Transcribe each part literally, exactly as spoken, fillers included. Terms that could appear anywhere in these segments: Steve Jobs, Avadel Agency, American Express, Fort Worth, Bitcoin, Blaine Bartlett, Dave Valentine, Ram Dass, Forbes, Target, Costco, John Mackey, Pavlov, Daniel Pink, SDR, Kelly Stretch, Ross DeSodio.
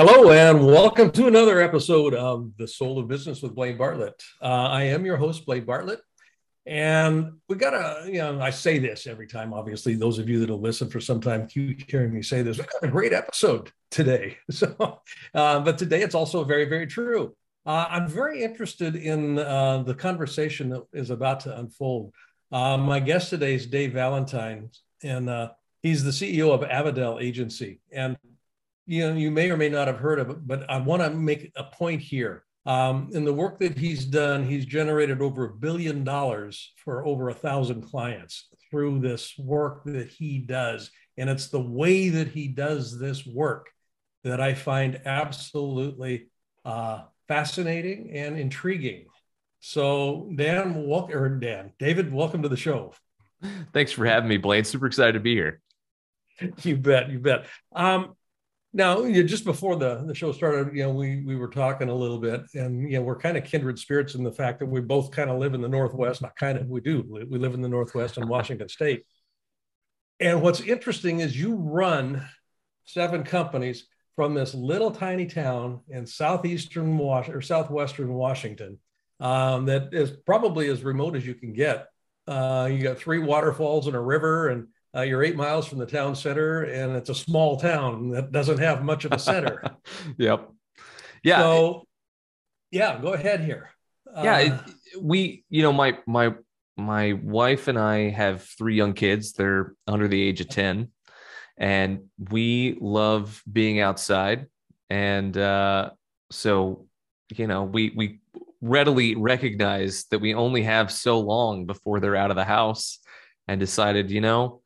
Hello and welcome to another episode of The Soul of Business with Blaine Bartlett. Uh, I am your host, Blaine Bartlett, and we got a, you know, I say this every time, obviously, those of you that have listened for some time, keep hearing me say this, we got a great episode today. So, uh, but today it's also very, very true. Uh, I'm very interested in uh, the conversation that is about to unfold. Uh, my guest today is Dave Valentine, and uh, he's the C E O of Avadel Agency. And you know, you may or may not have heard of it, but I want to make a point here. Um, in the work that he's done, he's generated over a billion dollars for over a thousand clients through this work that he does. And it's the way that he does this work that I find absolutely uh, fascinating and intriguing. So Dan, welcome, or Dan, David, welcome to the show. Thanks for having me, Blaine. Super excited to be here. You bet, you bet. Um, Now, you know, just before the, the show started, you know, we we were talking a little bit, and you know, we're kind of kindred spirits in the fact that we both kind of live in the Northwest. Not kind of, we do. We live in the Northwest in Washington State. And what's interesting is you run seven companies from this little tiny town in southeastern Was- or southwestern Washington um, that is probably as remote as you can get. Uh, you got three waterfalls and a river, and Uh, you're eight miles from the town center, and it's a small town that doesn't have much of a center. Yep. Yeah. So, yeah, go ahead here. Uh, yeah. It, we, you know, my, my, my wife and I have three young kids. They're under the age of ten, and we love being outside. And uh, so, you know, we, we readily recognize that we only have so long before they're out of the house, and decided, you know,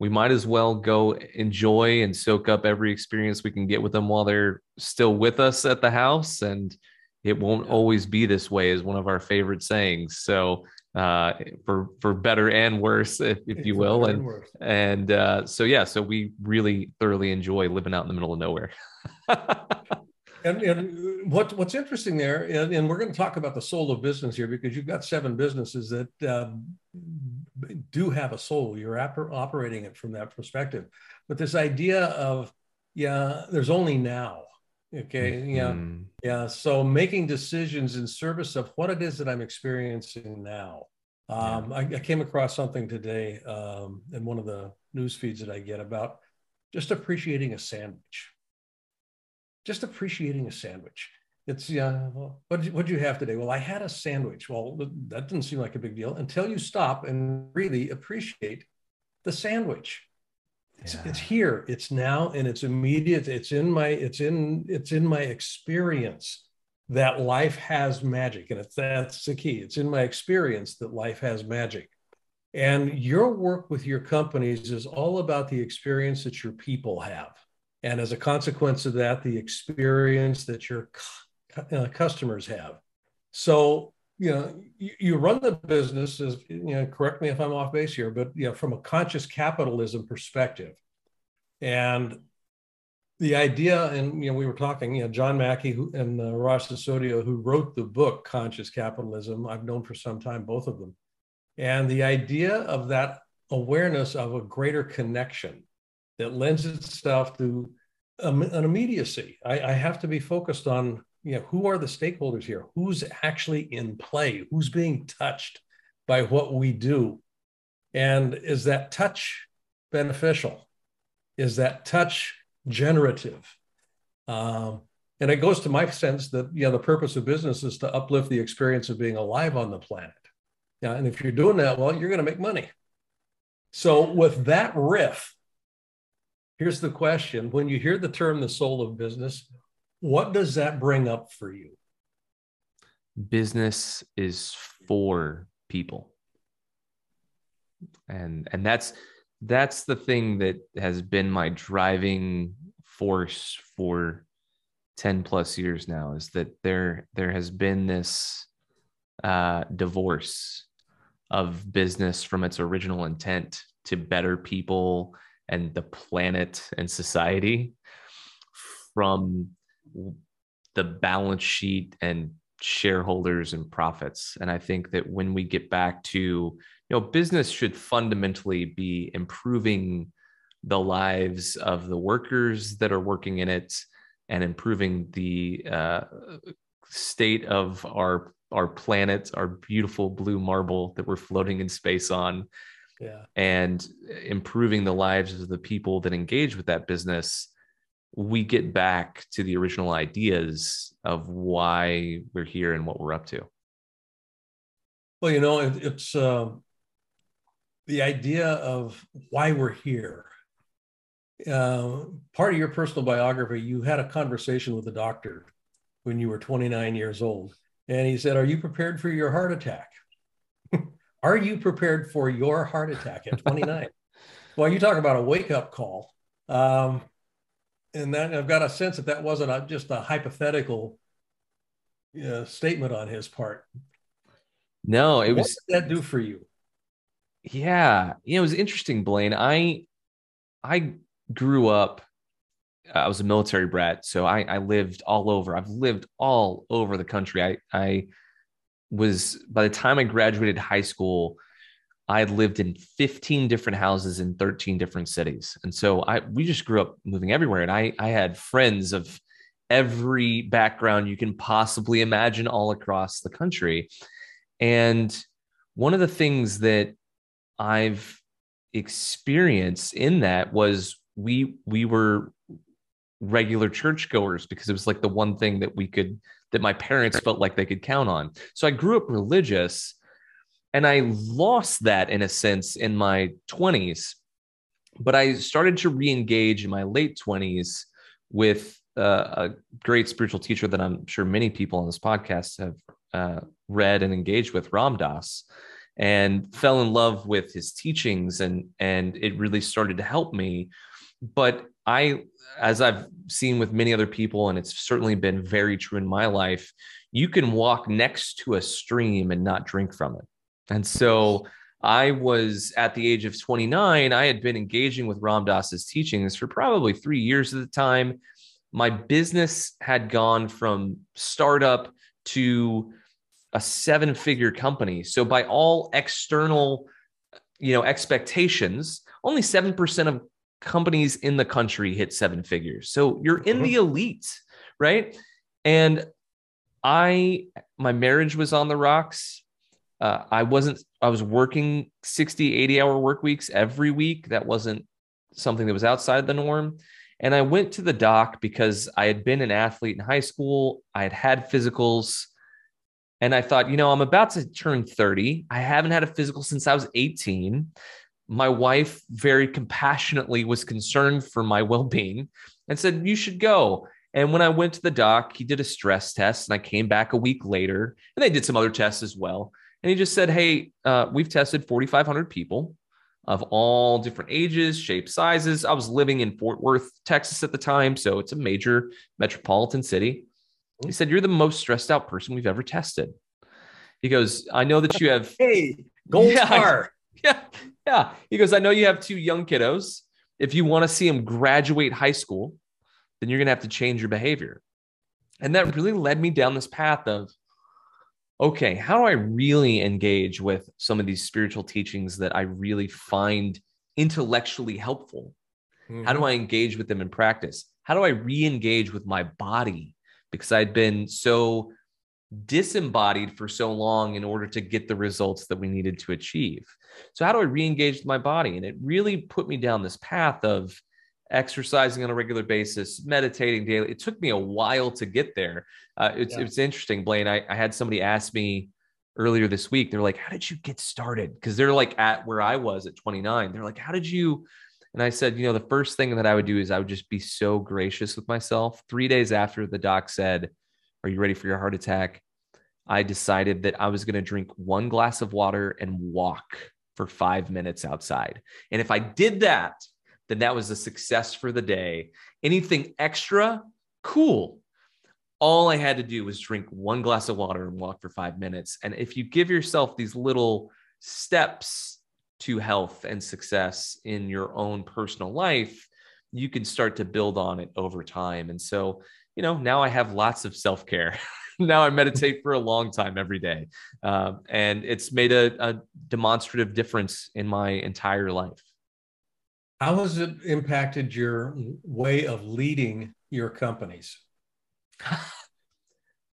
we might as well go enjoy and soak up every experience we can get with them while they're still with us at the house. And it won't always be this way is one of our favorite sayings. So uh, for for better and worse, if, if you will. And and uh, so, yeah, so we really thoroughly enjoy living out in the middle of nowhere. And, and what, what's interesting there, and, and we're going to talk about the soul of business here, because you've got seven businesses that um, do have a soul. You're oper- operating it from that perspective. But this idea of, yeah, there's only now, okay? Mm-hmm. Yeah, yeah. So making decisions in service of what it is that I'm experiencing now. Um, yeah. I, I came across something today um, in one of the news feeds that I get about just appreciating a sandwich. Just appreciating a sandwich. It's, yeah, well, what did you, what did you have today? Well, I had a sandwich. Well, that didn't seem like a big deal until you stop and really appreciate the sandwich. It's, yeah. It's here, it's now, and it's immediate. It's in my, it's in, it's in my experience that life has magic. And it's, that's the key. It's in my experience that life has magic. And your work with your companies is all about the experience that your people have. And as a consequence of that, the experience that your cu- uh, customers have. So, you know, you, you run the business as, you know, correct me if I'm off base here, but, you know, from a conscious capitalism perspective. And the idea, and, you know, we were talking, you know, John Mackey who, and uh, Ross DeSodio, who wrote the book, Conscious Capitalism, I've known for some time, both of them. And the idea of that awareness of a greater connection that lends itself to um, an immediacy. I, I have to be focused on, you know, who are the stakeholders here? Who's actually in play? Who's being touched by what we do? And is that touch beneficial? Is that touch generative? Um, and it goes to my sense that, you know, the purpose of business is to uplift the experience of being alive on the planet. Now, and if you're doing that, well, you're going to make money. So with that riff, here's the question. When you hear the term the soul of business, what does that bring up for you? Business is for people. And and that's that's the thing that has been my driving force for ten plus years now, is that there there has been this uh, divorce of business from its original intent to better people and the planet and society, from the balance sheet and shareholders and profits. And I think that when we get back to, you know, business should fundamentally be improving the lives of the workers that are working in it and improving the uh, state of our our planet, our beautiful blue marble that we're floating in space on, yeah. and improving the lives of the people that engage with that business. We get back to the original ideas of why we're here and what we're up to. Well, you know, it, it's uh, the idea of why we're here. Uh, part of your personal biography, you had a conversation with a doctor when you were twenty-nine years old. And he said, are you prepared for your heart attack? Are you prepared for your heart attack at twenty-nine? Well, you talk about a wake-up call. Um, and that, I've got a sense that that wasn't a, just a hypothetical you know, statement on his part. No, it was. What did that do for you? Yeah. You know, it was interesting, Blaine. I, I grew up, I was a military brat, so I, I lived all over. I've lived all over the country. I, I was, by the time I graduated high school, I had lived in fifteen different houses in thirteen different cities. And so I we just grew up moving everywhere. And I, I had friends of every background you can possibly imagine all across the country. And one of the things that I've experienced in that was we we were regular churchgoers, because it was like the one thing that we could, that my parents felt like they could count on. So I grew up religious, and I lost that in a sense in my twenties, but I started to re-engage in my late twenties with uh, a great spiritual teacher that I'm sure many people on this podcast have uh, read and engaged with, Ram Dass, and fell in love with his teachings, and and it really started to help me. But I, as I've seen with many other people, and it's certainly been very true in my life, you can walk next to a stream and not drink from it. And so I was at the age of twenty-nine, I had been engaging with Ram Dass's teachings for probably three years at the time. My business had gone from startup to a seven-figure company. So by all external, you know, expectations, only seven percent of companies in the country hit seven figures. So you're in the elite, right? And I, my marriage was on the rocks. Uh, I wasn't, I was working sixty, eighty hour work weeks every week. That wasn't something that was outside the norm. And I went to the doc because I had been an athlete in high school. I had had physicals, and I thought, you know, I'm about to turn thirty. I haven't had a physical since I was eighteen. My wife very compassionately was concerned for my well-being and said, you should go. And when I went to the doc, he did a stress test, and I came back a week later, and they did some other tests as well. And he just said, hey, uh, we've tested forty-five hundred people of all different ages, shapes, sizes. I was living in Fort Worth, Texas at the time, so it's a major metropolitan city. He said, you're the most stressed out person we've ever tested. He goes, I know that you have... Hey, gold yeah, star. Yeah, yeah. He goes, I know you have two young kiddos. If you want to see them graduate high school, then you're going to have to change your behavior. And that really led me down this path of, okay, how do I really engage with some of these spiritual teachings that I really find intellectually helpful? Mm-hmm. How do I engage with them in practice? How do I re-engage with my body? Because I'd been so disembodied for so long in order to get the results that we needed to achieve. So how do I re-engage with my body? And it really put me down this path of exercising on a regular basis, meditating daily. It took me a while to get there. Uh, it's, yeah. it's interesting, Blaine. I, I had somebody ask me earlier this week. They're like, how did you get started? Because they're like at where I was at twenty-nine. They're like, how did you? And I said, you know, the first thing that I would do is I would just be so gracious with myself. Three days after the doc said, are you ready for your heart attack? I decided that I was going to drink one glass of water and walk for five minutes outside. And if I did that, then that was a success for the day. Anything extra, cool. All I had to do was drink one glass of water and walk for five minutes. And if you give yourself these little steps to health and success in your own personal life, you can start to build on it over time. And so, you know, now I have lots of self-care. Now I meditate for a long time every day. Um, and it's made a, a demonstrative difference in my entire life. How has it impacted your way of leading your companies?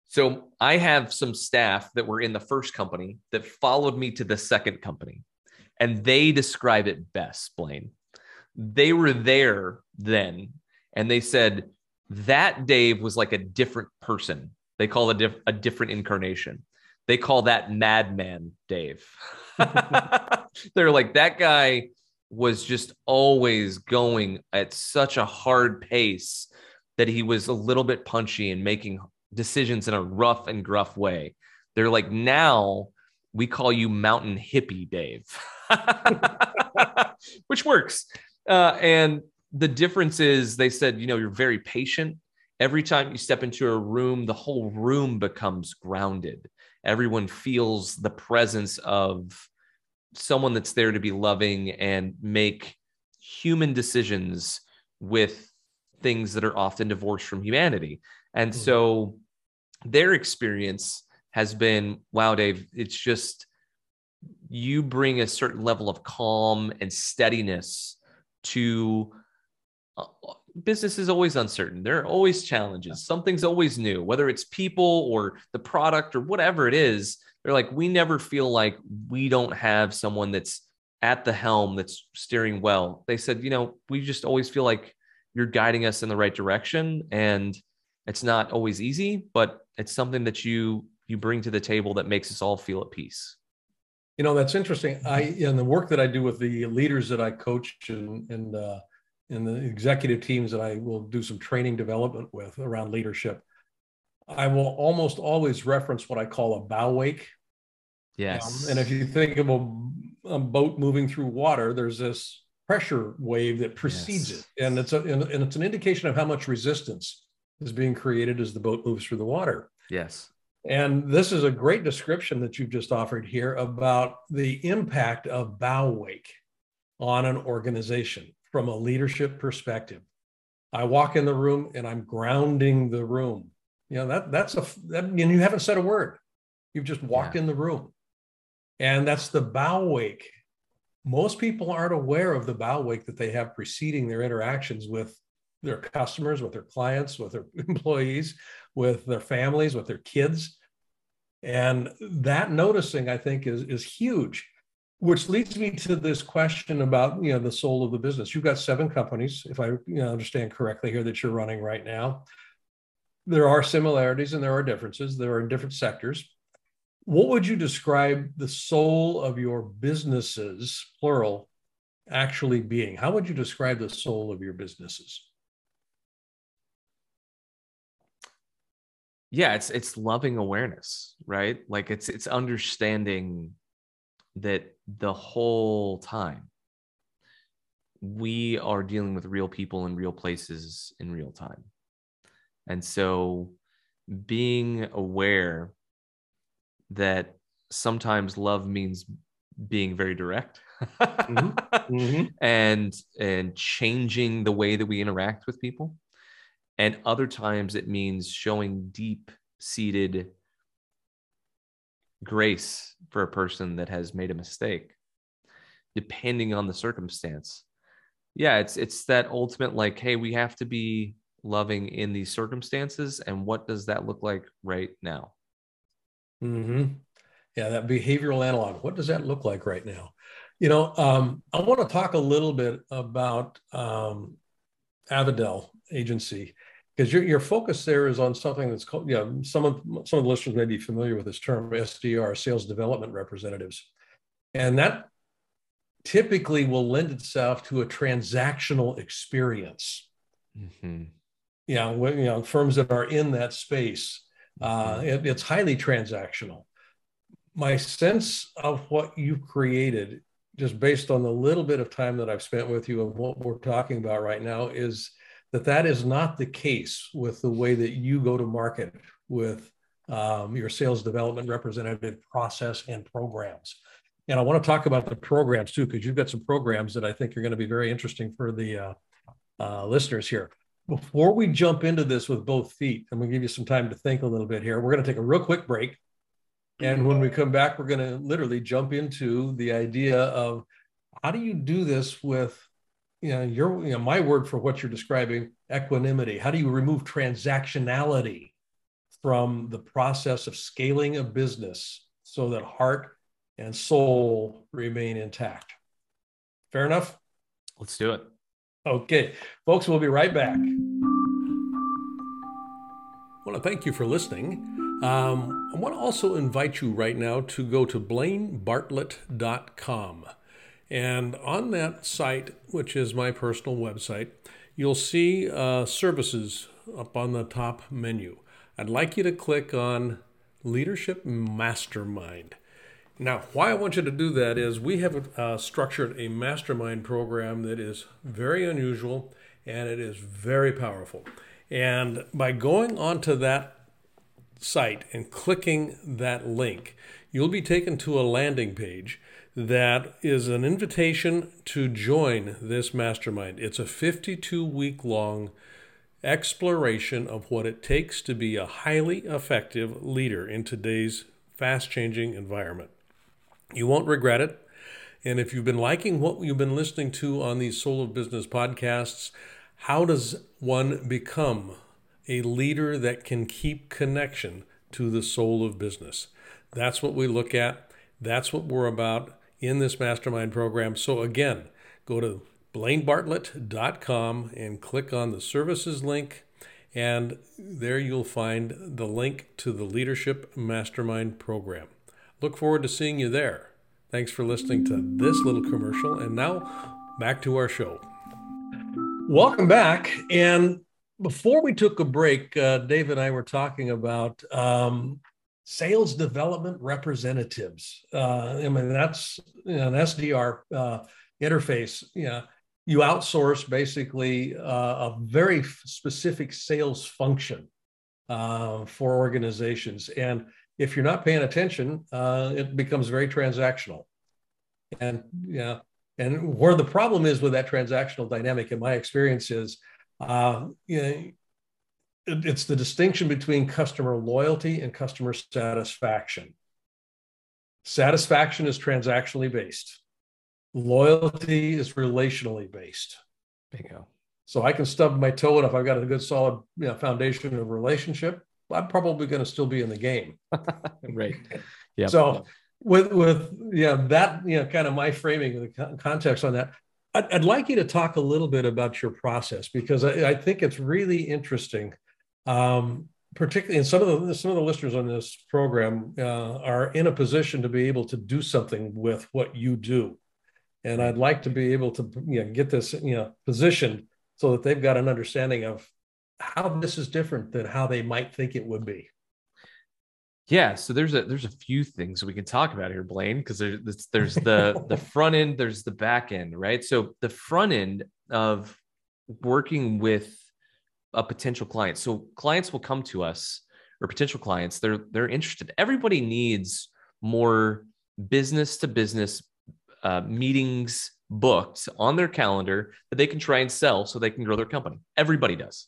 So I have some staff that were in the first company that followed me to the second company, and they describe it best, Blaine. They were there then, and they said, that Dave was like a different person. They call it a, diff- a different incarnation. They call that Madman Dave. They're like, that guy was just always going at such a hard pace that he was a little bit punchy and making decisions in a rough and gruff way. They're like, now we call you Mountain Hippie Dave, which works. Uh, and the difference is, they said, you know, you're very patient. Every time you step into a room, the whole room becomes grounded. Everyone feels the presence of someone that's there to be loving and make human decisions with things that are often divorced from humanity. And so their experience has been, wow, Dave, it's just, you bring a certain level of calm and steadiness to uh, business is always uncertain. There are always challenges. Something's always new, whether it's people or the product or whatever it is. They're like, we never feel like we don't have someone that's at the helm that's steering well. They said, you know, we just always feel like you're guiding us in the right direction. And it's not always easy, but it's something that you you bring to the table that makes us all feel at peace. You know, that's interesting. I in the work that I do with the leaders that I coach and and uh, and the executive teams that I will do some training development with around leadership, I will almost always reference what I call a bow wake. Yes. Um, and if you think of a, a boat moving through water, there's this pressure wave that precedes yes. it. And it's a, and, and it's an indication of how much resistance is being created as the boat moves through the water. Yes. And this is a great description that you've just offered here about the impact of bow wake on an organization from a leadership perspective. I walk in the room and I'm grounding the room. You know, that that's a, that, and you haven't said a word. You've just walked yeah. in the room. And that's the bow wake. Most people aren't aware of the bow wake that they have preceding their interactions with their customers, with their clients, with their employees, with their families, with their kids. And that noticing, I think, is, is huge, which leads me to this question about, you know, the soul of the business. You've got seven companies, if I you know, understand correctly here, that you're running right now. There are similarities and there are differences. There are different sectors. What would you describe the soul of your businesses, plural, actually being? How would you describe the soul of your businesses? Yeah, it's it's loving awareness, right? Like it's it's understanding that the whole time we are dealing with real people in real places in real time. And so being aware that sometimes love means being very direct mm-hmm. Mm-hmm. and, and changing the way that we interact with people. And other times it means showing deep-seated grace for a person that has made a mistake, depending on the circumstance. Yeah, it's it's that ultimate, like, hey, we have to be loving in these circumstances, and what does that look like right now? Mm-hmm. Yeah, that behavioral analog. What does that look like right now? You know, um, I want to talk a little bit about um, Avadel Agency Because your, your focus there is on something that's called, you know, some of, some of the listeners may be familiar with this term, S D R, sales development representatives. And that typically will lend itself to a transactional experience. Mm-hmm. You know, when, you know, firms that are in that space, uh, it, it's highly transactional. My sense of what you've created, just based on the little bit of time that I've spent with you and what we're talking about right now, is that that is not the case with the way that you go to market with um, your sales development representative process and programs. And I want to talk about the programs too, because you've got some programs that I think are going to be very interesting for the uh, uh, listeners here. Before we jump into this with both feet, I'm going to give you some time to think a little bit here. We're going to take a real quick break. And when we come back, we're going to literally jump into the idea of how do you do this with, you know, your, you know, my word for what you're describing, equanimity. How do you remove transactionality from the process of scaling a business so that heart and soul remain intact? Fair enough? Let's do it. Okay, folks, we'll be right back. I want to thank you for listening. Um, I want to also invite you right now to go to blaine bartlett dot com. And on that site, which is my personal website, you'll see uh, services up on the top menu. I'd like you to click on Leadership Mastermind. Now, why I want you to do that is we have uh, structured a mastermind program that is very unusual and it is very powerful. And by going onto that site and clicking that link, you'll be taken to a landing page that is an invitation to join this mastermind. It's a fifty-two week long exploration of what it takes to be a highly effective leader in today's fast-changing environment. You won't regret it. And if you've been liking what you've been listening to on these Soul of Business podcasts, how does one become a leader that can keep connection to the soul of business? That's what we look at. That's what we're about in this mastermind program. So again, go to blaine bartlett dot com and click on the services link. And there you'll find the link to the Leadership Mastermind program. Look forward to seeing you there. Thanks for listening to this little commercial. And now back to our show. Welcome back. And before we took a break, uh, Dave and I were talking about um, sales development representatives. Uh, I mean, that's, you know, an S D R uh, interface. You know, you outsource basically uh, a very specific sales function uh, for organizations. And if you're not paying attention, uh, it becomes very transactional. And, you know, and where the problem is with that transactional dynamic, in my experience, is Uh, you know, it, it's the distinction between customer loyalty and customer satisfaction. Satisfaction is transactionally based. Loyalty is relationally based. Bingo. So I can stub my toe, and if I've got a good solid, you know, foundation of relationship, I'm probably going to still be in the game. Right. Yeah. So with, with, yeah, you know, that, you know, kind of my framing of the context on that. I'd like you to talk a little bit about your process, because I, I think it's really interesting, um, particularly, and some of the some of the listeners on this program uh, are in a position to be able to do something with what you do, and I'd like to be able to, you know, get this, you know, positioned so that they've got an understanding of how this is different than how they might think it would be. Yeah, so there's a there's a few things we can talk about here, Blaine, because there's there's the the front end, there's the back end, right? So the front end of working with a potential client. So clients will come to us, or potential clients. They're they're interested. Everybody needs more business to business uh, meetings booked on their calendar that they can try and sell, so they can grow their company. Everybody does.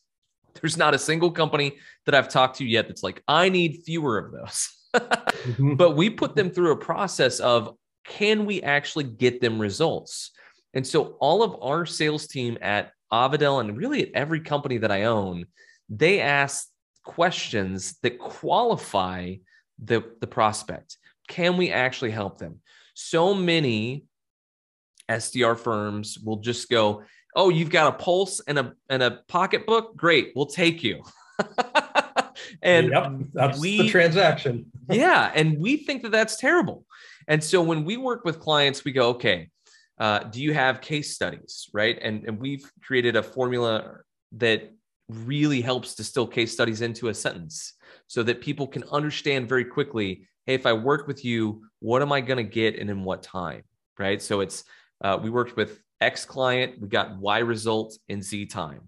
There's not a single company that I've talked to yet that's like, I need fewer of those. Mm-hmm. But we put them through a process of, can we actually get them results? And so all of our sales team at Avadel, and really at every company that I own, they ask questions that qualify the, the prospect. Can we actually help them? So many S D R firms will just go, oh, you've got a pulse and a and a pocketbook? Great, we'll take you. And yep, that's we, the transaction. Yeah, and we think that that's terrible. And so when we work with clients, we go, okay, uh, do you have case studies, right? And and we've created a formula that really helps distill case studies into a sentence so that people can understand very quickly, hey, if I work with you, what am I going to get and in what time, right? So it's, uh, we worked with X client, we got Y result in Z time.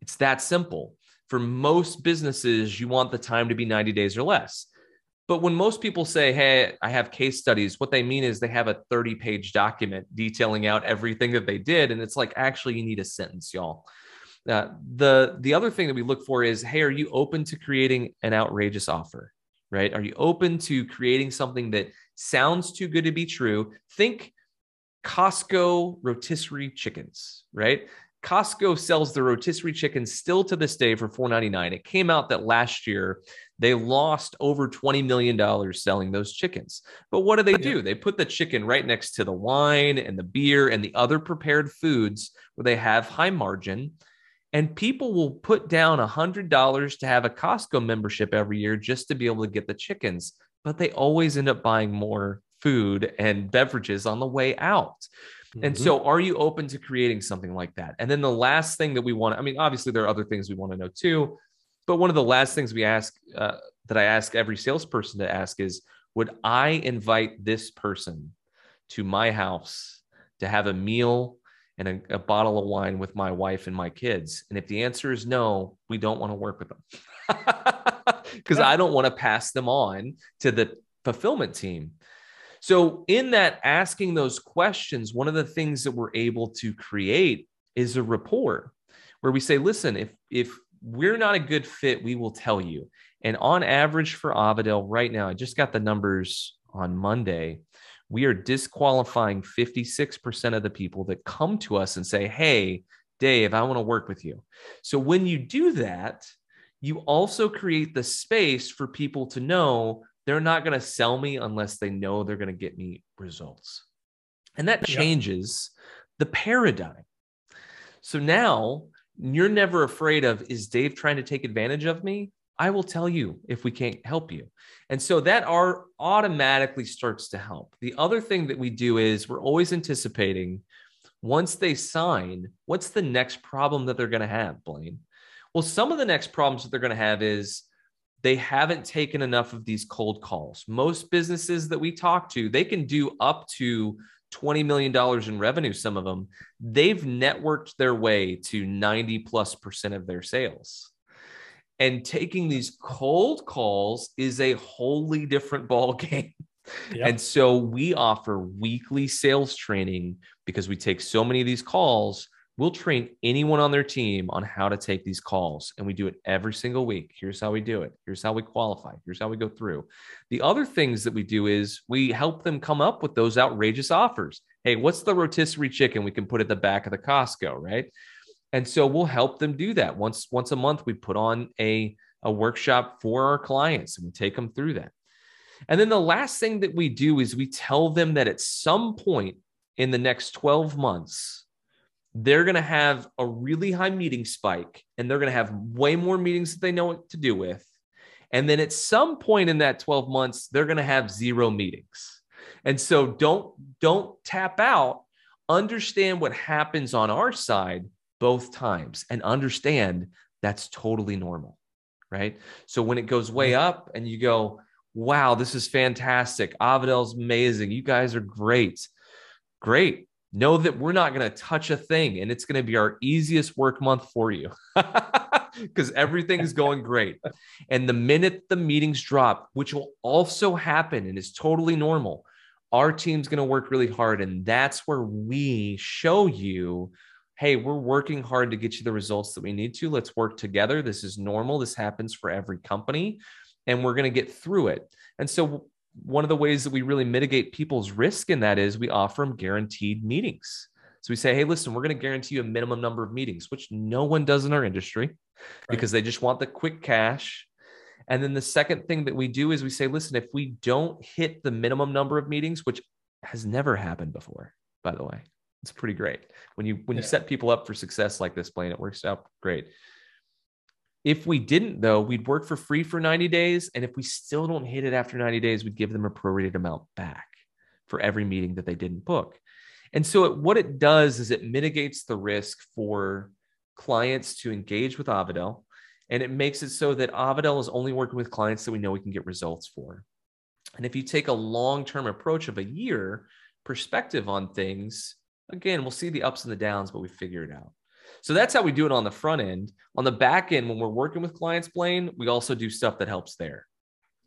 It's that simple. For most businesses, you want the time to be ninety days or less. But when most people say, hey, I have case studies, what they mean is they have a thirty page document detailing out everything that they did. And it's like, actually, you need a sentence, y'all. Uh, the, the other thing that we look for is, hey, are you open to creating an outrageous offer, right? Are you open to creating something that sounds too good to be true? Think Costco rotisserie chickens, right? Costco sells the rotisserie chicken still to this day for four ninety-nine. It came out that last year they lost over twenty million dollars selling those chickens. But what do they do? They put the chicken right next to the wine and the beer and the other prepared foods where they have high margin. And people will put down one hundred dollars to have a Costco membership every year just to be able to get the chickens. But they always end up buying more food and beverages on the way out. And mm-hmm. so are you open to creating something like that? And then the last thing that we want, I mean, obviously there are other things we want to know too, but one of the last things we ask, uh, that I ask every salesperson to ask is, would I invite this person to my house to have a meal and a, a bottle of wine with my wife and my kids? And if the answer is no, we don't want to work with them because I don't want to pass them on to the fulfillment team. So in that asking those questions, one of the things that we're able to create is a rapport where we say, listen, if, if we're not a good fit, we will tell you. And on average for Avadel right now, I just got the numbers on Monday. We are disqualifying fifty-six percent of the people that come to us and say, hey, Dave, I want to work with you. So when you do that, you also create the space for people to know they're not going to sell me unless they know they're going to get me results. And that changes yep. the paradigm. So now you're never afraid of, is Dave trying to take advantage of me? I will tell you if we can't help you. And so that are automatically starts to help. The other thing that we do is we're always anticipating once they sign, what's the next problem that they're going to have, Blaine? Well, some of the next problems that they're going to have is they haven't taken enough of these cold calls. Most businesses that we talk to, they can do up to twenty million dollars in revenue. Some of them, they've networked their way to ninety plus percent of their sales. And taking these cold calls is a wholly different ball game. Yep. And so we offer weekly sales training because we take so many of these calls. We'll train anyone on their team on how to take these calls. And we do it every single week. Here's how we do it. Here's how we qualify. Here's how we go through. The other things that we do is we help them come up with those outrageous offers. Hey, what's the rotisserie chicken we can put at the back of the Costco, right? And so we'll help them do that. Once, once a month, we put on a, a workshop for our clients and we take them through that. And then the last thing that we do is we tell them that at some point in the next twelve months, they're going to have a really high meeting spike and they're going to have way more meetings that they know what to do with. And then at some point in that twelve months, they're going to have zero meetings. And so don't, don't tap out, understand what happens on our side both times and understand that's totally normal, right? So when it goes way up and you go, wow, this is fantastic. Avadel's amazing. You guys are great. Great. Know that we're not going to touch a thing and it's going to be our easiest work month for you because everything is going great. And the minute the meetings drop, which will also happen and is totally normal, our team's going to work really hard. And that's where we show you, hey, we're working hard to get you the results that we need to. Let's work together. This is normal. This happens for every company and we're going to get through it. And so one of the ways that we really mitigate people's risk in that is we offer them guaranteed meetings. So we say, hey, listen, we're going to guarantee you a minimum number of meetings, which no one does in our industry right. because they just want the quick cash. And then the second thing that we do is we say, listen, if we don't hit the minimum number of meetings, which has never happened before, by the way, It's pretty great. When you, when yeah. you set people up for success like this, Blaine, it works out great. If we didn't though, we'd work for free for ninety days. And if we still don't hit it after ninety days, we'd give them a prorated amount back for every meeting that they didn't book. And so it, what it does is it mitigates the risk for clients to engage with Avadel. And it makes it so that Avadel is only working with clients that we know we can get results for. And if you take a long-term approach of a year perspective on things, again, we'll see the ups and the downs, but we figure it out. So that's how we do it on the front end. On the back end, when we're working with clients, Blaine, we also do stuff that helps there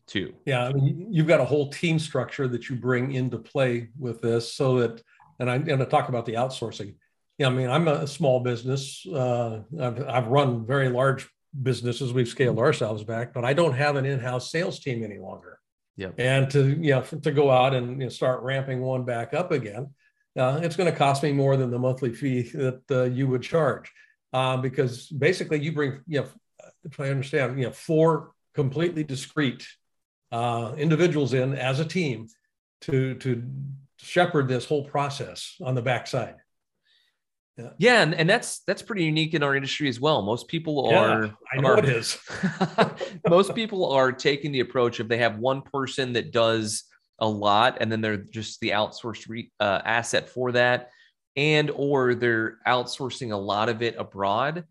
too. Yeah, I mean, you've got a whole team structure that you bring into play with this so that, and I'm going to talk about the outsourcing. Yeah, I mean, I'm a small business. Uh, I've, I've run very large businesses. We've scaled ourselves back, but I don't have an in-house sales team any longer. Yep. And to, you know, to go out and you know, start ramping one back up again, uh, it's going to cost me more than the monthly fee that uh, you would charge, uh, because basically you bring, you know, if I understand, you know, four completely discrete uh, individuals in as a team to to shepherd this whole process on the backside. Yeah, yeah, and, and that's that's pretty unique in our industry as well. Most people are, yeah, I know are, it is. Most people are taking the approach of they have one person that does a lot, and then they're just the outsourced re, uh, asset for that, and or they're outsourcing a lot of it abroad.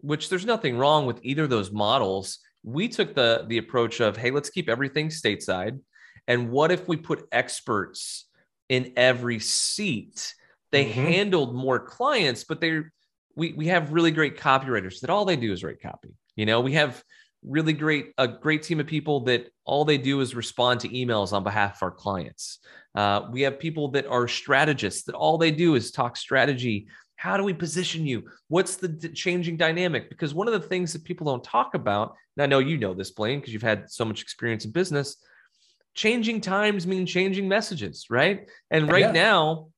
Which there's nothing wrong with either of those models. We took the the approach of, hey, let's keep everything stateside, and what if we put experts in every seat? They mm-hmm. handled more clients, but they we we have really great copywriters that all they do is write copy. You know, we have really great a great team of people that all they do is respond to emails on behalf of our clients. Uh, we have people that are strategists that all they do is talk strategy. How do we position you? What's the d- changing dynamic? Because one of the things that people don't talk about, and I know you know this, Blaine, because you've had so much experience in business. Changing times mean changing messages, right? And right yeah. now.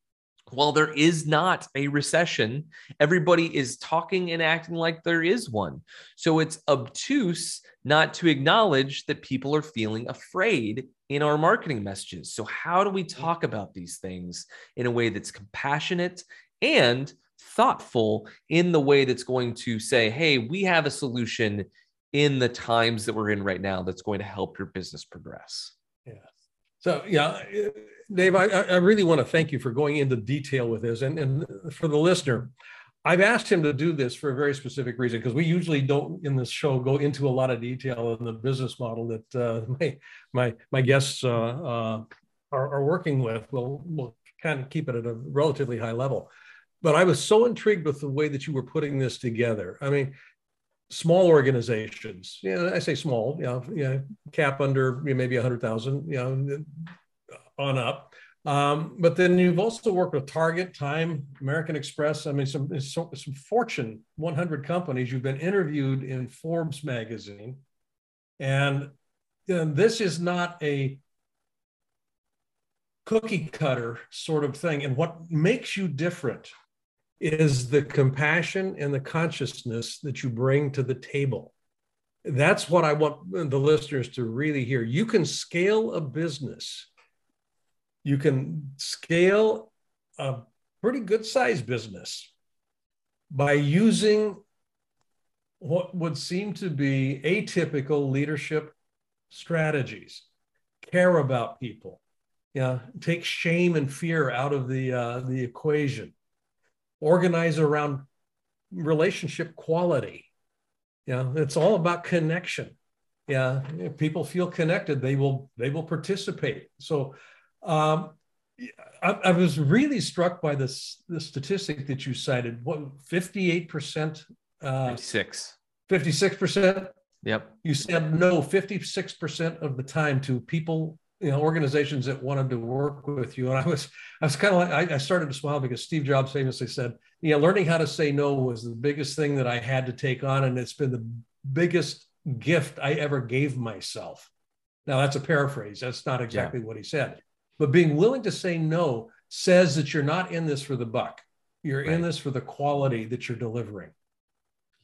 While there is not a recession, everybody is talking and acting like there is one. So it's obtuse not to acknowledge that people are feeling afraid in our marketing messages. So how do we talk about these things in a way that's compassionate and thoughtful in the way that's going to say, hey, we have a solution in the times that we're in right now that's going to help your business progress? Yeah. So, yeah, Dave, I, I really want to thank you for going into detail with this. And, and for the listener, I've asked him to do this for a very specific reason, because we usually don't in this show go into a lot of detail in the business model that uh, my, my my guests uh, uh, are, are working with. We'll, we'll kind of keep it at a relatively high level. But I was so intrigued with the way that you were putting this together. I mean, small organizations, you know, I say small, you know, you know cap under you know, maybe one hundred thousand, you know, on up. Um, but then you've also worked with Target, Time, American Express. I mean, some, some Fortune one hundred companies. You've been interviewed in Forbes magazine. And, and this is not a cookie cutter sort of thing. And what makes you different is the compassion and the consciousness that you bring to the table. That's what I want the listeners to really hear. You can scale a business. You can scale a pretty good sized business by using what would seem to be atypical leadership strategies. Care about people. Yeah, take shame and fear out of the uh, the equation. Organize around relationship quality. Yeah, it's all about connection. Yeah, if people feel connected, they will they will participate. So, um, I, I was really struck by this the statistic that you cited. What fifty-eight percent? fifty-six. fifty-six percent. Yep. You said no fifty-six percent of the time to people. You know, organizations that wanted to work with you. And I was, I was kind of like, I, I started to smile because Steve Jobs famously said, you know, learning how to say no was the biggest thing that I had to take on. And it's been the biggest gift I ever gave myself. Now that's a paraphrase. That's not exactly yeah. what he said, but being willing to say no says that you're not in this for the buck. You're right. in this for the quality that you're delivering.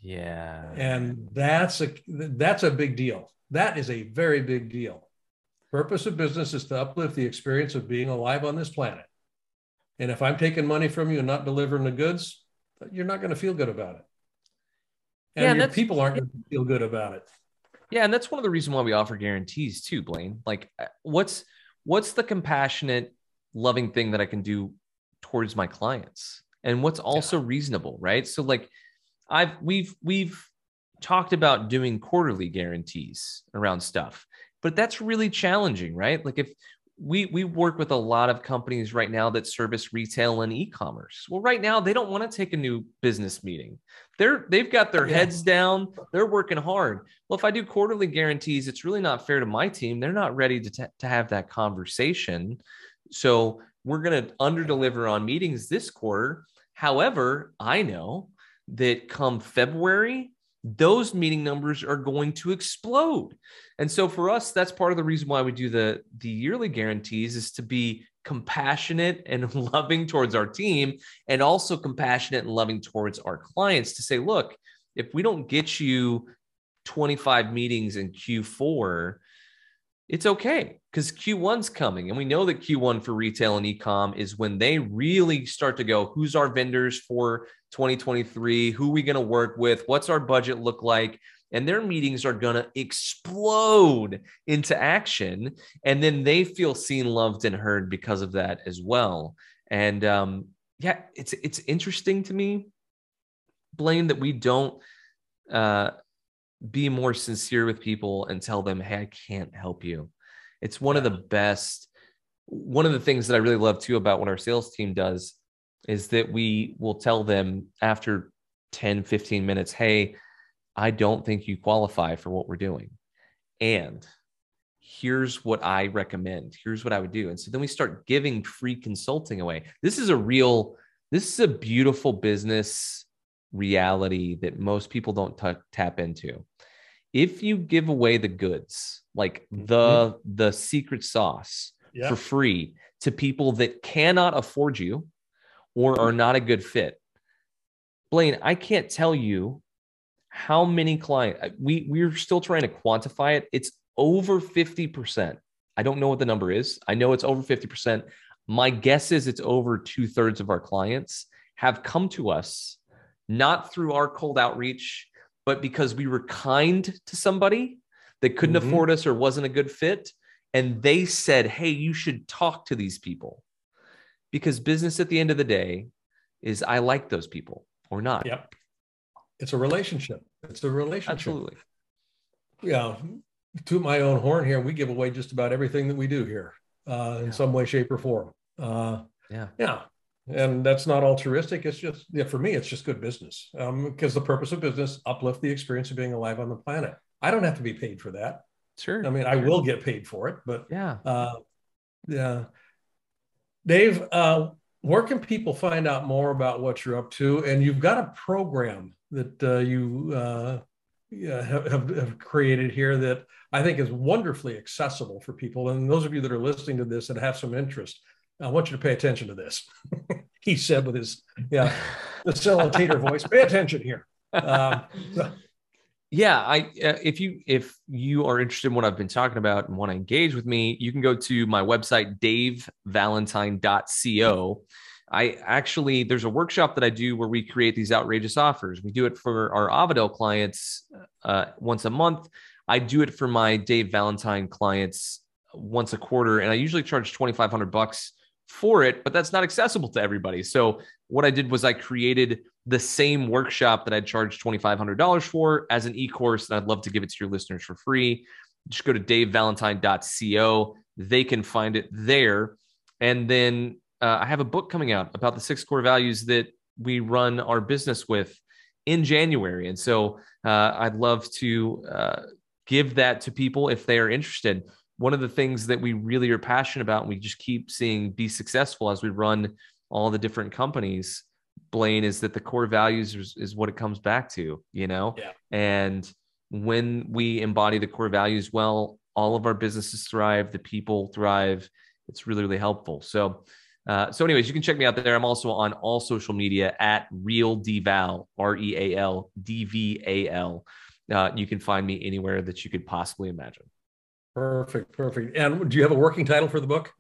Yeah. And that's a, that's a big deal. That is a very big deal. Purpose of business is to uplift the experience of being alive on this planet. And if I'm taking money from you and not delivering the goods, you're not going to feel good about it. And, yeah, and your people aren't going to feel good about it. Yeah. And that's one of the reasons why we offer guarantees too, Blaine. Like what's, what's the compassionate, loving thing that I can do towards my clients? And what's also yeah. reasonable, right? So like I've, we've, we've talked about doing quarterly guarantees around stuff, but that's really challenging, right? Like if we, we work with a lot of companies right now that service retail and e-commerce. Well, right now they don't want to take a new business meeting. They're, they've got their yeah. heads down. They're working hard. Well, if I do quarterly guarantees, it's really not fair to my team. They're not ready to, t- to have that conversation. So we're going to underdeliver on meetings this quarter. However, I know that come February, those meeting numbers are going to explode. And so for us, that's part of the reason why we do the, the yearly guarantees is to be compassionate and loving towards our team and also compassionate and loving towards our clients to say, look, if we don't get you twenty-five meetings in Q four, it's okay because Q one's coming. And we know that Q one for retail and e-com is when they really start to go, who's our vendors for twenty twenty-three? Who are we going to work with? What's our budget look like? And their meetings are going to explode into action. And then they feel seen, loved, and heard because of that as well. And um, yeah, it's, it's interesting to me, Blaine, that we don't, uh, be more sincere with people and tell them, hey, I can't help you. It's one of the best. One of the things that I really love too about what our sales team does is that we will tell them after ten, fifteen minutes, hey, I don't think you qualify for what we're doing. And here's what I recommend. Here's what I would do. And so then we start giving free consulting away. This is a real, this is a beautiful business reality that most people don't t- tap into. If you give away the goods, like the mm-hmm. the secret sauce yeah. for free to people that cannot afford you or are not a good fit, Blaine, I can't tell you how many clients we we're still trying to quantify it. It's over fifty percent. I don't know what the number is. I know it's over fifty percent. My guess is it's over two thirds of our clients have come to us not through our cold outreach, but because we were kind to somebody that couldn't mm-hmm. afford us or wasn't a good fit. And they said, hey, you should talk to these people because business at the end of the day is I like those people or not. Yep. It's a relationship. It's a relationship. Absolutely. Yeah. To my own horn here, we give away just about everything that we do here uh, in yeah. some way, shape, or form. Uh, yeah. Yeah. And that's not altruistic. It's just, yeah, for me, it's just good business um, because the purpose of business, uplift the experience of being alive on the planet. I don't have to be paid for that. Sure. I mean, I will get paid for it, but yeah. Uh, yeah. Dave, uh, where can people find out more about what you're up to? And you've got a program that uh, you uh, yeah, have, have created here that I think is wonderfully accessible for people. And those of you that are listening to this and have some interest, I want you to pay attention to this. He said with his yeah, facilitator voice, pay attention here. Um, so. Yeah, I uh, if you if you are interested in what I've been talking about and want to engage with me, you can go to my website, dave valentine dot co. I actually, there's a workshop that I do where we create these outrageous offers. We do it for our Avadel clients uh, once a month. I do it for my Dave Valentine clients once a quarter, and I usually charge twenty-five hundred bucks for it, but that's not accessible to everybody. So what I did was I created the same workshop that I charged twenty-five hundred dollars for as an e-course. And I'd love to give it to your listeners for free. Just go to dave valentine dot co. They can find it there. And then uh, I have a book coming out about the six core values that we run our business with in January. And so uh, I'd love to uh, give that to people if they are interested. One of the things that we really are passionate about, and we just keep seeing be successful as we run all the different companies, Blaine, is that the core values is, is what it comes back to, you know? Yeah. And when we embody the core values well, all of our businesses thrive, the people thrive. It's really, really helpful. So, uh, so anyways, you can check me out there. I'm also on all social media at Real DVal, R E A L, D V A L. Uh, you can find me anywhere that you could possibly imagine. Perfect. Perfect. And do you have a working title for the book?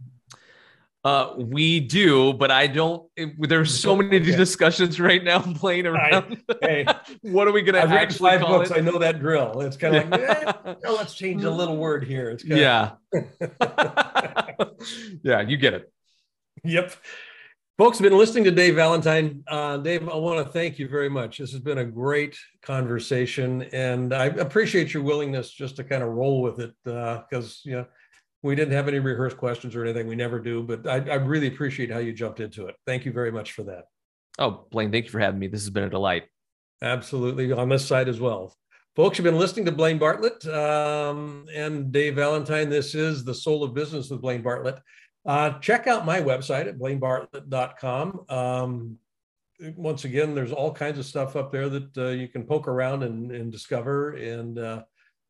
Uh, we do, but I don't. It, there's so many okay. discussions right now playing around. I, hey, what are we going to actually five call books, it? I know that drill. It's kind of yeah. like, eh, no, let's change a little word here. It's kind yeah, of... yeah, you get it. Yep, folks have been listening to Dave Valentine. Uh, Dave, I want to thank you very much. This has been a great conversation, and I appreciate your willingness just to kind of roll with it because uh, you know. We didn't have any rehearsed questions or anything. We never do, but I, I really appreciate how you jumped into it. Thank you very much for that. Oh, Blaine, thank you for having me. This has been a delight. Absolutely. On this side as well. Folks, you've been listening to Blaine Bartlett um, and Dave Valentine. This is The Soul of Business with Blaine Bartlett. Uh, check out my website at blaine bartlett dot com. Um, once again, there's all kinds of stuff up there that uh, you can poke around and, and discover and, uh,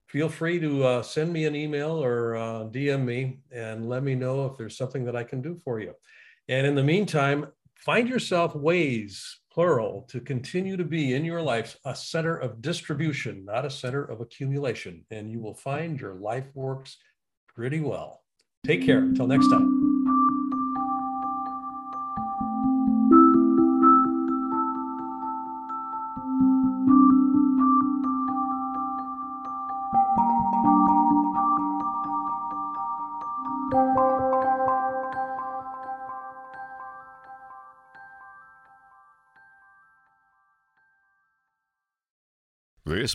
feel free to uh, send me an email or uh, D M me and let me know if there's something that I can do for you. And in the meantime, find yourself ways, plural, to continue to be in your life a center of distribution, not a center of accumulation. And you will find your life works pretty well. Take care. Until next time. This